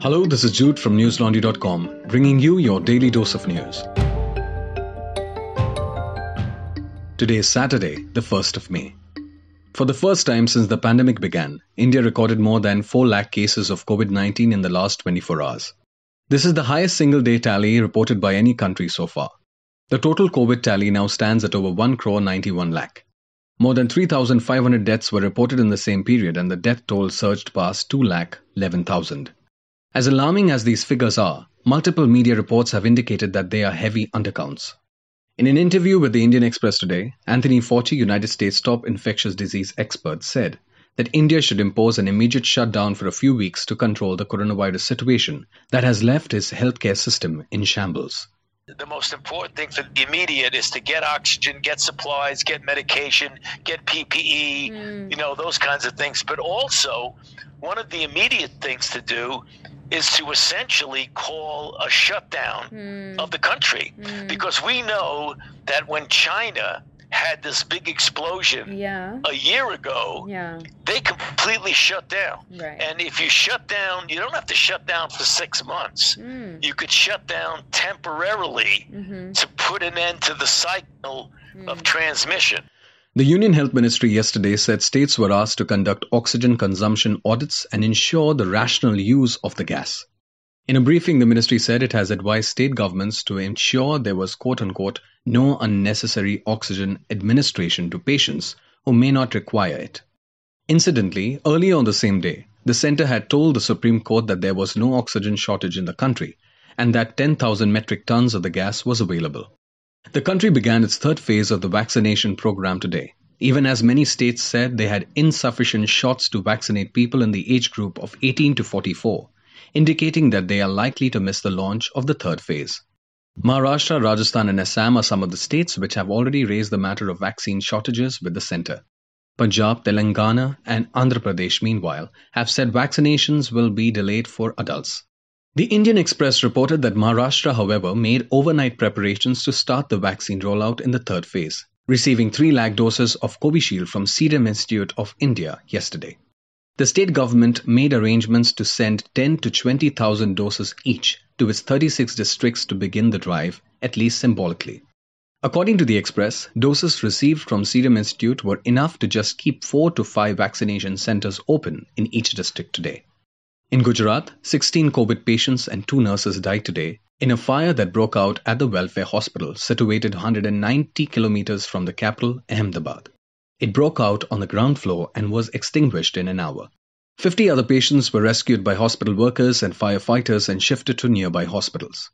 Hello, this is Jude from newslaundry.com, bringing you your daily dose of news. Today is Saturday, the 1st of May. For the first time since the pandemic began, India recorded more than 4 lakh cases of COVID-19 in the last 24 hours. This is the highest single-day tally reported by any country so far. The total COVID tally now stands at over 1.91 crore. More than 3,500 deaths were reported in the same period, and the death toll surged past 2,11,000. As alarming as these figures are, multiple media reports have indicated that they are heavy undercounts. In an interview with the Indian Express today, Anthony Fauci, United States' top infectious disease expert, said that India should impose an immediate shutdown for a few weeks to control the coronavirus situation that has left its healthcare system in shambles. The most important thing for the immediate is to get oxygen, get supplies, get medication, get PPE, those kinds of things. But also, one of the immediate things to do is to essentially call a shutdown of the country. Because we know that when China had this big explosion a year ago, they completely shut down. Right. And if you shut down, you don't have to shut down for 6 months. You could shut down temporarily to put an end to the cycle of transmission. The Union Health Ministry yesterday said states were asked to conduct oxygen consumption audits and ensure the rational use of the gas. In a briefing, the ministry said it has advised state governments to ensure there was, quote-unquote, no unnecessary oxygen administration to patients who may not require it. Incidentally, earlier on the same day, the centre had told the Supreme Court that there was no oxygen shortage in the country and that 10,000 metric tonnes of the gas was available. The country began its third phase of the vaccination programme today, even as many states said they had insufficient shots to vaccinate people in the age group of 18 to 44, indicating that they are likely to miss the launch of the third phase. Maharashtra, Rajasthan and Assam are some of the states which have already raised the matter of vaccine shortages with the centre. Punjab, Telangana and Andhra Pradesh, meanwhile, have said vaccinations will be delayed for adults. The Indian Express reported that Maharashtra, however, made overnight preparations to start the vaccine rollout in the third phase, receiving 3 lakh doses of Covishield from Serum Institute of India yesterday. The state government made arrangements to send 10 to 20,000 doses each to its 36 districts to begin the drive, at least symbolically. According to the Express, doses received from Serum Institute were enough to just keep 4 to 5 vaccination centres open in each district today. In Gujarat, 16 COVID patients and 2 nurses died today in a fire that broke out at the welfare hospital situated 190 kilometres from the capital, Ahmedabad. It broke out on the ground floor and was extinguished in an hour. 50 other patients were rescued by hospital workers and firefighters and shifted to nearby hospitals.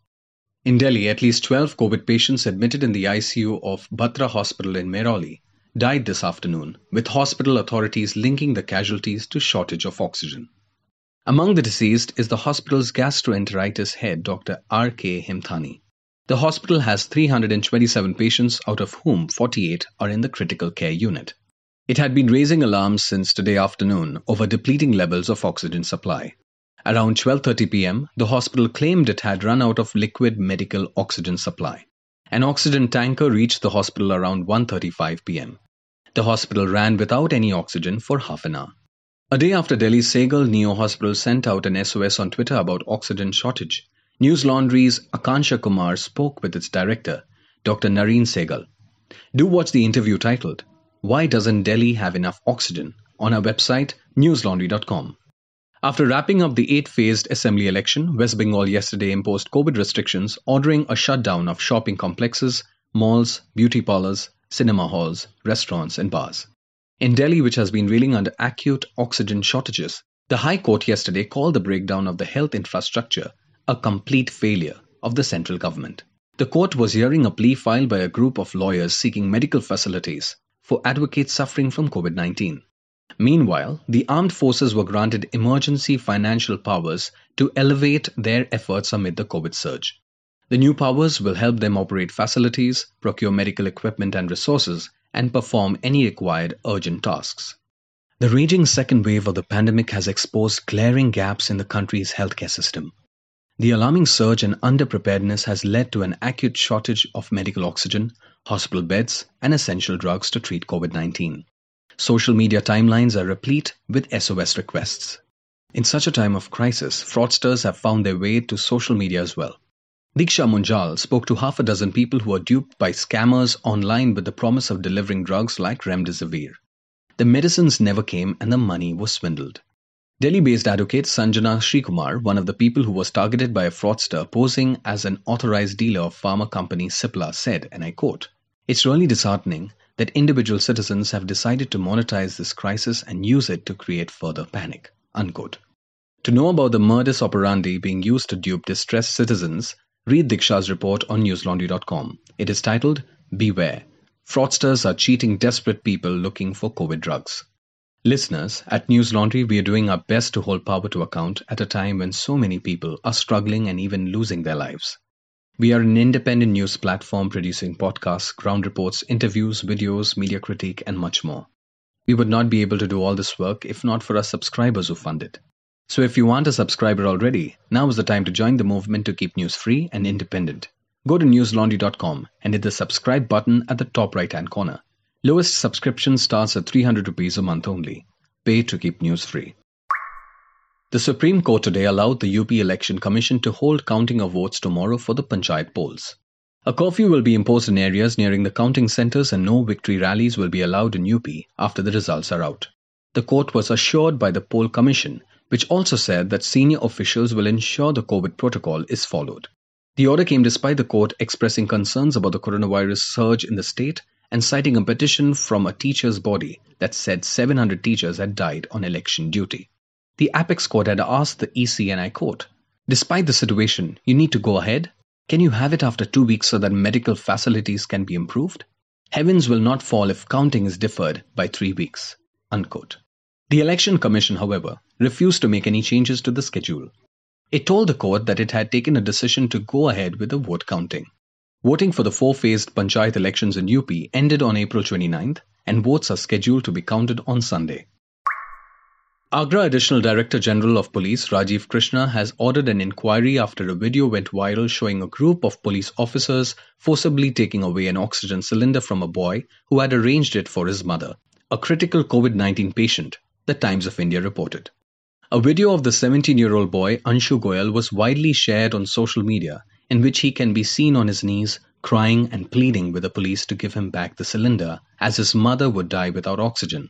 In Delhi, at least 12 COVID patients admitted in the ICU of Batra Hospital in Mehrauli died this afternoon, with hospital authorities linking the casualties to shortage of oxygen. Among the deceased is the hospital's gastroenteritis head, Dr. R. K. Hemthani. The hospital has 327 patients, out of whom 48 are in the critical care unit. It had been raising alarms since today afternoon over depleting levels of oxygen supply. Around 12:30 p.m., the hospital claimed it had run out of liquid medical oxygen supply. An oxygen tanker reached the hospital around 1:35 p.m. The hospital ran without any oxygen for half an hour. A day after Delhi's Sehgal Neo Hospital sent out an SOS on Twitter about oxygen shortage, News Laundry's Akansha Kumar spoke with its director, Dr. Nareen Sehgal. Do watch the interview titled, "Why Doesn't Delhi Have Enough Oxygen?" on our website, newslaundry.com. After wrapping up the 8-phased assembly election, West Bengal yesterday imposed COVID restrictions, ordering a shutdown of shopping complexes, malls, beauty parlours, cinema halls, restaurants and bars. In Delhi, which has been reeling under acute oxygen shortages, the High Court yesterday called the breakdown of the health infrastructure a complete failure of the central government. The court was hearing a plea filed by a group of lawyers seeking medical facilities for advocates suffering from COVID-19. Meanwhile, the armed forces were granted emergency financial powers to elevate their efforts amid the COVID surge. The new powers will help them operate facilities, procure medical equipment and resources, and perform any required urgent tasks. The raging second wave of the pandemic has exposed glaring gaps in the country's healthcare system. The alarming surge in underpreparedness has led to an acute shortage of medical oxygen, hospital beds, and essential drugs to treat COVID-19. Social media timelines are replete with SOS requests. In such a time of crisis, fraudsters have found their way to social media as well. Diksha Munjal spoke to half a dozen people who are duped by scammers online with the promise of delivering drugs like remdesivir. The medicines never came and the money was swindled. Delhi-based advocate Sanjana Shrikumar, one of the people who was targeted by a fraudster posing as an authorized dealer of pharma company Cipla, said, and I quote, "It's really disheartening that individual citizens have decided to monetize this crisis and use it to create further panic," unquote. To know about the modus operandi being used to dupe distressed citizens, read Diksha's report on newslaundry.com. It is titled, "Beware. Fraudsters are cheating desperate people looking for COVID drugs." Listeners, at News Laundry, we are doing our best to hold power to account at a time when so many people are struggling and even losing their lives. We are an independent news platform producing podcasts, ground reports, interviews, videos, media critique, and much more. We would not be able to do all this work if not for our subscribers who fund it. So if you aren't a subscriber already, now is the time to join the movement to keep news free and independent. Go to newslaundry.com and hit the subscribe button at the top right-hand corner. Lowest subscription starts at 300 rupees a month only. Pay to keep news free. The Supreme Court today allowed the UP Election Commission to hold counting of votes tomorrow for the panchayat polls. A curfew will be imposed in areas nearing the counting centres and no victory rallies will be allowed in UP after the results are out. The court was assured by the poll commission, which also said that senior officials will ensure the COVID protocol is followed. The order came despite the court expressing concerns about the coronavirus surge in the state and citing a petition from a teachers' body that said 700 teachers had died on election duty. The Apex Court had asked the EC, and I quote, "Despite the situation, you need to go ahead? Can you have it after 2 weeks so that medical facilities can be improved? Heavens will not fall if counting is deferred by 3 weeks," unquote. The Election Commission, however, refused to make any changes to the schedule. It told the court that it had taken a decision to go ahead with the vote counting. Voting for the four-phased panchayat elections in UP ended on April 29th, and votes are scheduled to be counted on Sunday. Agra Additional Director General of Police Rajiv Krishna has ordered an inquiry after a video went viral showing a group of police officers forcibly taking away an oxygen cylinder from a boy who had arranged it for his mother, a critical COVID-19 patient, The Times of India reported. A video of the 17-year-old boy Anshu Goyal was widely shared on social media, in which he can be seen on his knees crying and pleading with the police to give him back the cylinder, as his mother would die without oxygen.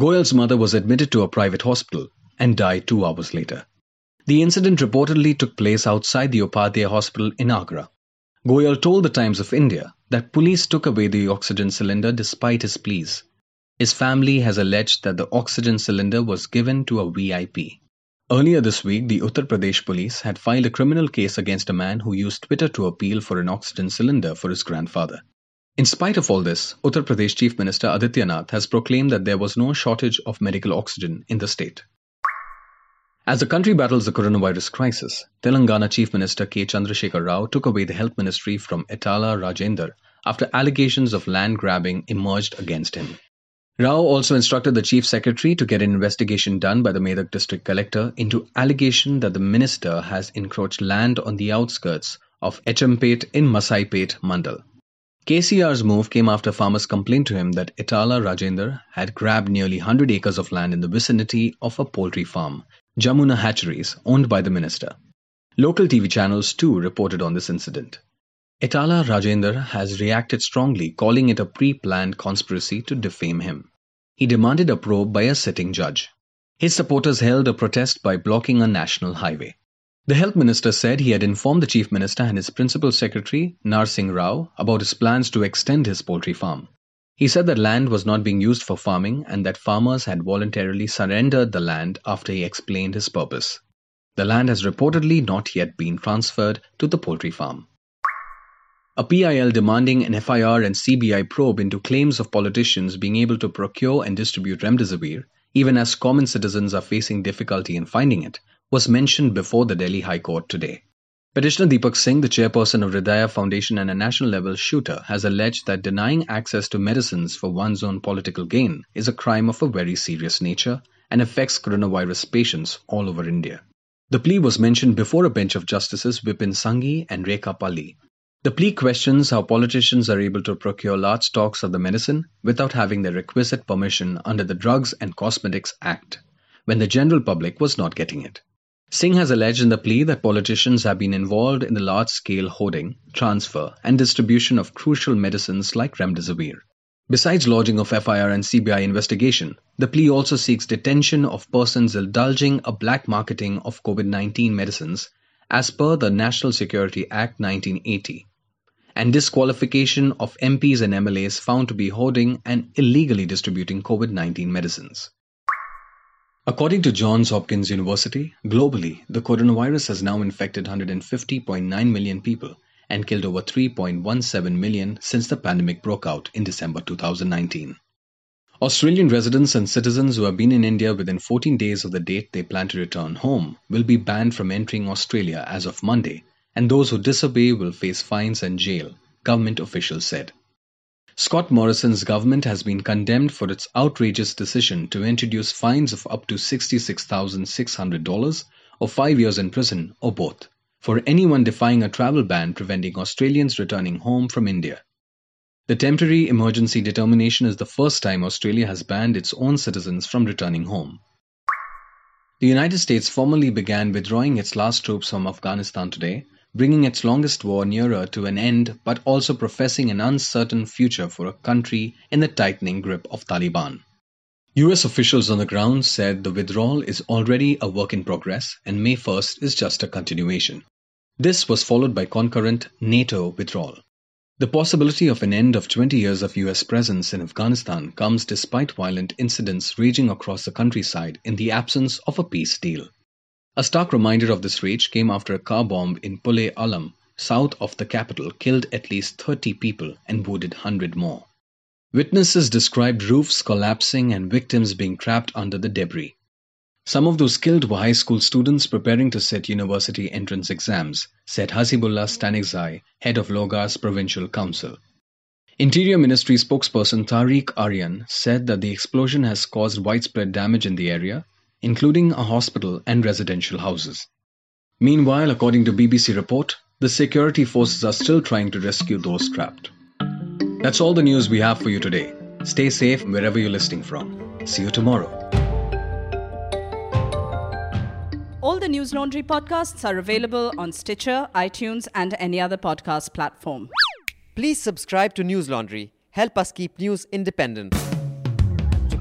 Goyal's mother was admitted to a private hospital and died 2 hours later. The incident reportedly took place outside the Upadhyay Hospital in Agra. Goyal told the Times of India that police took away the oxygen cylinder despite his pleas. His family has alleged that the oxygen cylinder was given to a VIP. Earlier this week, the Uttar Pradesh police had filed a criminal case against a man who used Twitter to appeal for an oxygen cylinder for his grandfather. In spite of all this, Uttar Pradesh Chief Minister Adityanath has proclaimed that there was no shortage of medical oxygen in the state. As the country battles the coronavirus crisis, Telangana Chief Minister K. Chandrasekhar Rao took away the health ministry from Etela Rajender after allegations of land grabbing emerged against him. Rao also instructed the Chief Secretary to get an investigation done by the Medak District Collector into allegation that the minister has encroached land on the outskirts of Echempet in Masaipet mandal. KCR's move came after farmers complained to him that Etela Rajender had grabbed nearly 100 acres of land in the vicinity of a poultry farm, Jamuna Hatcheries, owned by the minister. Local TV channels too reported on this incident. Etela Rajender has reacted strongly, calling it a pre-planned conspiracy to defame him. He demanded a probe by a sitting judge. His supporters held a protest by blocking a national highway. The health minister said he had informed the chief minister and his principal secretary, Narsingh Rao, about his plans to extend his poultry farm. He said that land was not being used for farming and that farmers had voluntarily surrendered the land after he explained his purpose. The land has reportedly not yet been transferred to the poultry farm. A PIL demanding an FIR and CBI probe into claims of politicians being able to procure and distribute remdesivir, even as common citizens are facing difficulty in finding it, was mentioned before the Delhi High Court today. Petitioner Deepak Singh, the chairperson of Radaya Foundation and a national-level shooter, has alleged that denying access to medicines for one's own political gain is a crime of a very serious nature and affects coronavirus patients all over India. The plea was mentioned before a bench of justices Vipin Sanghi and Rekha Palli. The plea questions how politicians are able to procure large stocks of the medicine without having the requisite permission under the Drugs and Cosmetics Act, when the general public was not getting it. Singh has alleged in the plea that politicians have been involved in the large-scale hoarding, transfer and distribution of crucial medicines like remdesivir. Besides lodging of FIR and CBI investigation, the plea also seeks detention of persons indulging a black marketing of COVID-19 medicines as per the National Security Act 1980, and disqualification of MPs and MLAs found to be hoarding and illegally distributing COVID-19 medicines. According to Johns Hopkins University, globally, the coronavirus has now infected 150.9 million people and killed over 3.17 million since the pandemic broke out in December 2019. Australian residents and citizens who have been in India within 14 days of the date they plan to return home will be banned from entering Australia as of Monday, and those who disobey will face fines and jail, government officials said. Scott Morrison's government has been condemned for its outrageous decision to introduce fines of up to $66,600 or 5 years in prison or both for anyone defying a travel ban preventing Australians returning home from India. The temporary emergency determination is the first time Australia has banned its own citizens from returning home. The United States formally began withdrawing its last troops from Afghanistan today, bringing its longest war nearer to an end but also professing an uncertain future for a country in the tightening grip of Taliban. US officials on the ground said the withdrawal is already a work in progress and May 1st is just a continuation. This was followed by concurrent NATO withdrawal. The possibility of an end of 20 years of US presence in Afghanistan comes despite violent incidents raging across the countryside in the absence of a peace deal. A stark reminder of this rage came after a car bomb in Pul-e Alam, south of the capital, killed at least 30 people and wounded 100 more. Witnesses described roofs collapsing and victims being trapped under the debris. Some of those killed were high school students preparing to sit university entrance exams, said Hazibullah Stanikzai, head of Logar's provincial council. Interior Ministry spokesperson Tariq Aryan said that the explosion has caused widespread damage in the area, including a hospital and residential houses. Meanwhile, according to BBC report, the security forces are still trying to rescue those trapped. That's all the news we have for you today. Stay safe wherever you're listening from. See you tomorrow. All the News Laundry podcasts are available on Stitcher, iTunes and any other podcast platform. Please subscribe to News Laundry. Help us keep news independent.